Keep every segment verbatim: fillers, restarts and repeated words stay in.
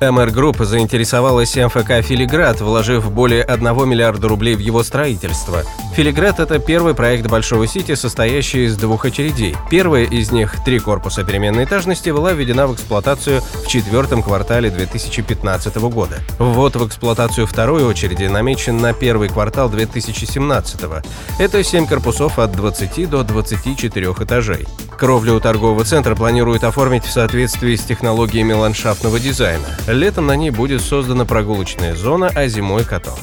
эм эр Group заинтересовалась эм эф ка «Филиград», вложив более одного миллиарда рублей в его строительство. «Филиград» — это первый проект Большого Сити, состоящий из двух очередей. Первая из них, три корпуса переменной этажности, была введена в эксплуатацию в четвертом квартале две тысячи пятнадцатого года. Ввод в эксплуатацию второй очереди намечен на первый квартал две тысячи семнадцатого. Это семь корпусов от двадцати до двадцати четырёх этажей. Кровлю у торгового центра планируют оформить в соответствии с технологиями ландшафтного дизайна. Летом на ней будет создана прогулочная зона, а зимой каток.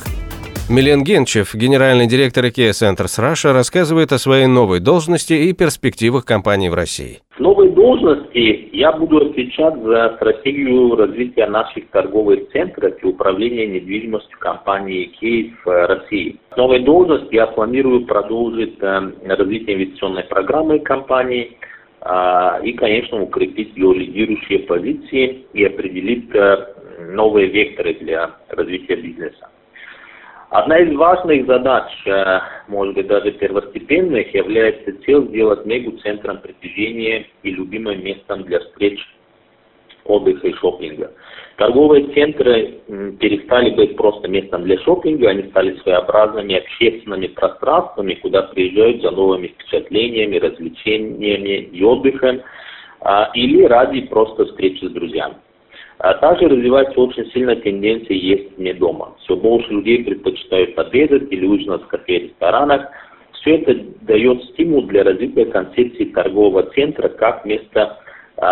Милен Генчев, генеральный директор IKEA Centres Russia, рассказывает о своей новой должности и перспективах компании в России. В новой должности я буду отвечать за стратегию развития наших торговых центров и управления недвижимостью компании IKEA в России. В новой должности я планирую продолжить развитие инвестиционной программы компании и, конечно, укрепить ее лидирующие позиции и определить новые векторы для развития бизнеса. Одна из важных задач, может быть, даже первостепенных, является цель сделать МЕГУ центром притяжения и любимым местом для встреч, отдыха и шоппинга. Торговые центры перестали быть просто местом для шоппинга, они стали своеобразными общественными пространствами, куда приезжают за новыми впечатлениями, развлечениями и отдыхом, или ради просто встречи с друзьями. Также развивается очень сильная тенденция есть не дома. Все больше людей предпочитают обедать или ужинать в кафе и ресторанах. Все это дает стимул для развития концепции торгового центра как место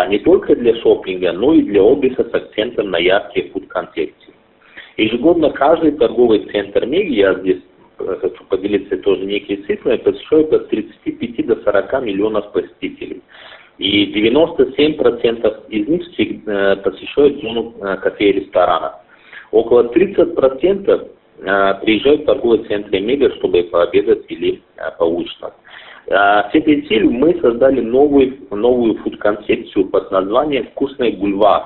не только для шоппинга, но и для отдыха с акцентом на яркие фуд-концепции. Ежегодно каждый торговый центр МЕГУ, я здесь хочу поделиться тоже некие цифры, посещает от тридцати пяти до сорока миллионов посетителей. И девяносто семь процентов из них посещают зону кафе и ресторанов. Около тридцати процентов приезжают в торговые центры МЕГУ, чтобы пообедать или поужинать. С этой целью мы создали новую, новую фуд-концепцию под названием «Вкусный бульвар»,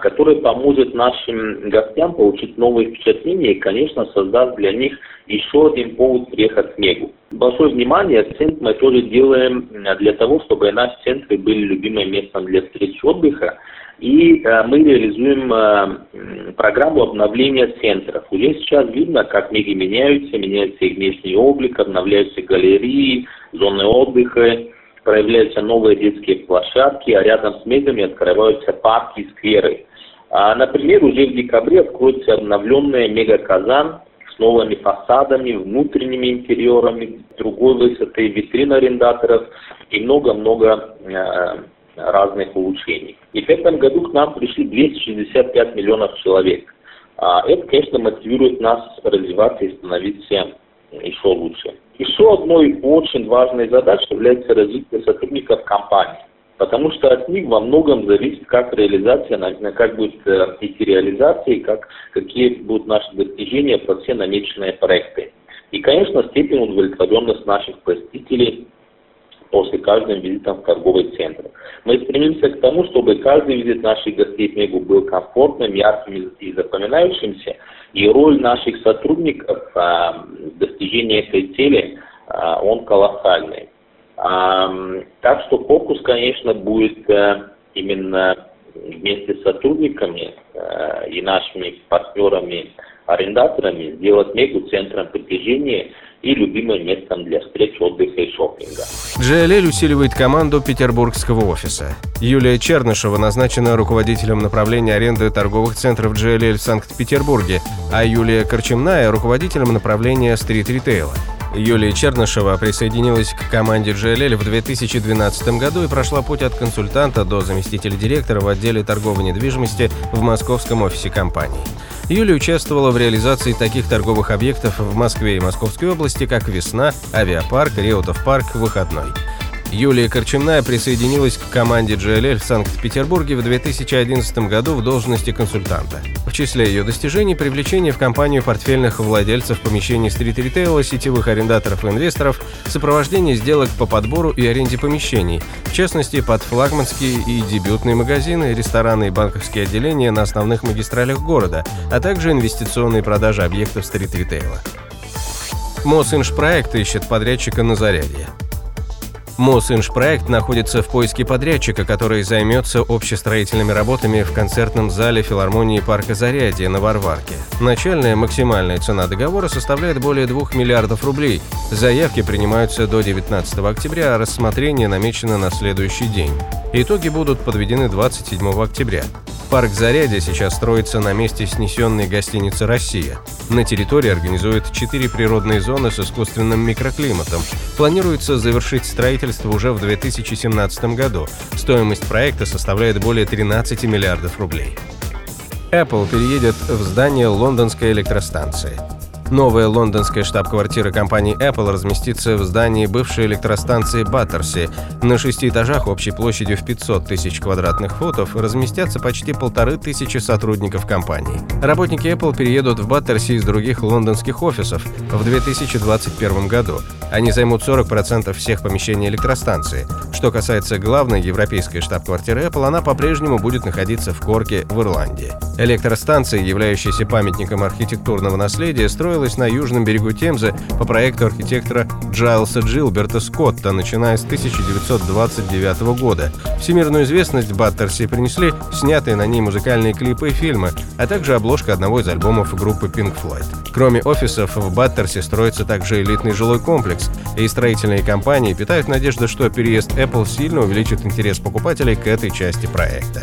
которая поможет нашим гостям получить новые впечатления и, конечно, создаст для них еще один повод приехать в МЕГУ. Большое внимание, акцент мы тоже делаем для того, чтобы наши центры были любимым местом для встреч и отдыха. И мы реализуем программу обновления центров. Уже сейчас видно, как МЕГУ меняются, меняется их внешний облик, обновляются галереи, зоны отдыха, проявляются новые детские площадки, а рядом с МЕГУ открываются парки и скверы. Например, уже в декабре откроется обновленная Мега Казан с новыми фасадами, внутренними интерьерами, другой высоты, витрин арендаторов и много-много разных улучшений. И в этом году к нам пришли двести шестьдесят пять миллионов человек. Это, конечно, мотивирует нас развиваться и становиться еще лучше. Еще одной очень важной задачей является развитие сотрудников компании, потому что от них во многом зависит, как реализация, как будет идти реализация и как, какие будут наши достижения про все намеченные проекты. И, конечно, степень удовлетворенности наших посетителей после каждого визита в торговый центр. Мы стремимся к тому, чтобы каждый визит наших гостей в МЕГУ был комфортным, ярким и запоминающимся, и роль наших сотрудников а, в достижении этой цели, а, он колоссальный. А, так что фокус, конечно, будет а, именно вместе с сотрудниками а, и нашими партнерами, арендаторами, сделать МЕГУ центром притяжения и любимым местом для встреч, отдыха и шоппинга. джей эл эл усиливает команду петербургского офиса. Юлия Чернышева назначена руководителем направления аренды торговых центров джей эл эл в Санкт-Петербурге, а Юлия Корчемная – руководителем направления стрит-ритейла. Юлия Чернышева присоединилась к команде джей эл эл в две тысячи двенадцатом году и прошла путь от консультанта до заместителя директора в отделе торговой недвижимости в московском офисе компании. Юлия участвовала в реализации таких торговых объектов в Москве и Московской области, как «Весна», «Авиапарк», «Реутов парк», «Выходной». Юлия Корчемная присоединилась к команде джей эл эл в Санкт-Петербурге в две тысячи одиннадцатом году в должности консультанта. В числе ее достижений привлечение в компанию портфельных владельцев помещений стрит-ритейла, сетевых арендаторов и инвесторов, сопровождение сделок по подбору и аренде помещений, в частности под флагманские и дебютные магазины, рестораны и банковские отделения на основных магистралях города, а также инвестиционные продажи объектов стрит-ритейла. Мосинжпроект ищет подрядчика на Зарядье. Мосинжпроект находится в поиске подрядчика, который займется общестроительными работами в концертном зале филармонии парка Зарядье на Варварке. Начальная максимальная цена договора составляет более двух миллиардов рублей. Заявки принимаются до девятнадцатого октября, а рассмотрение намечено на следующий день. Итоги будут подведены двадцать седьмого октября. Парк Зарядье сейчас строится на месте снесенной гостиницы «Россия». На территории организуют четыре природные зоны с искусственным микроклиматом. Планируется завершить строительство уже в две тысячи семнадцатом году. Стоимость проекта составляет более тринадцати миллиардов рублей. Apple переедет в здание лондонской электростанции. Новая лондонская штаб-квартира компании Apple разместится в здании бывшей электростанции Баттерси. На шести этажах общей площадью в пятьсот тысяч квадратных футов разместятся почти полторы тысячи сотрудников компании. Работники Apple переедут в Баттерси из других лондонских офисов в две тысячи двадцать первом году. Они займут сорок процентов всех помещений электростанции. Что касается главной европейской штаб-квартиры Apple, она по-прежнему будет находиться в Корке в Ирландии. Электростанция, являющаяся памятником архитектурного наследия, строилась на южном берегу Темзы по проекту архитектора Джайлса Джилберта Скотта, начиная с тысяча девятьсот двадцать девятого года. Всемирную известность Баттерси принесли снятые на ней музыкальные клипы и фильмы, а также обложка одного из альбомов группы Pink Floyd. Кроме офисов, в Баттерси строится также элитный жилой комплекс, и строительные компании питают надежду, что переезд Apple сильно увеличит интерес покупателей к этой части проекта.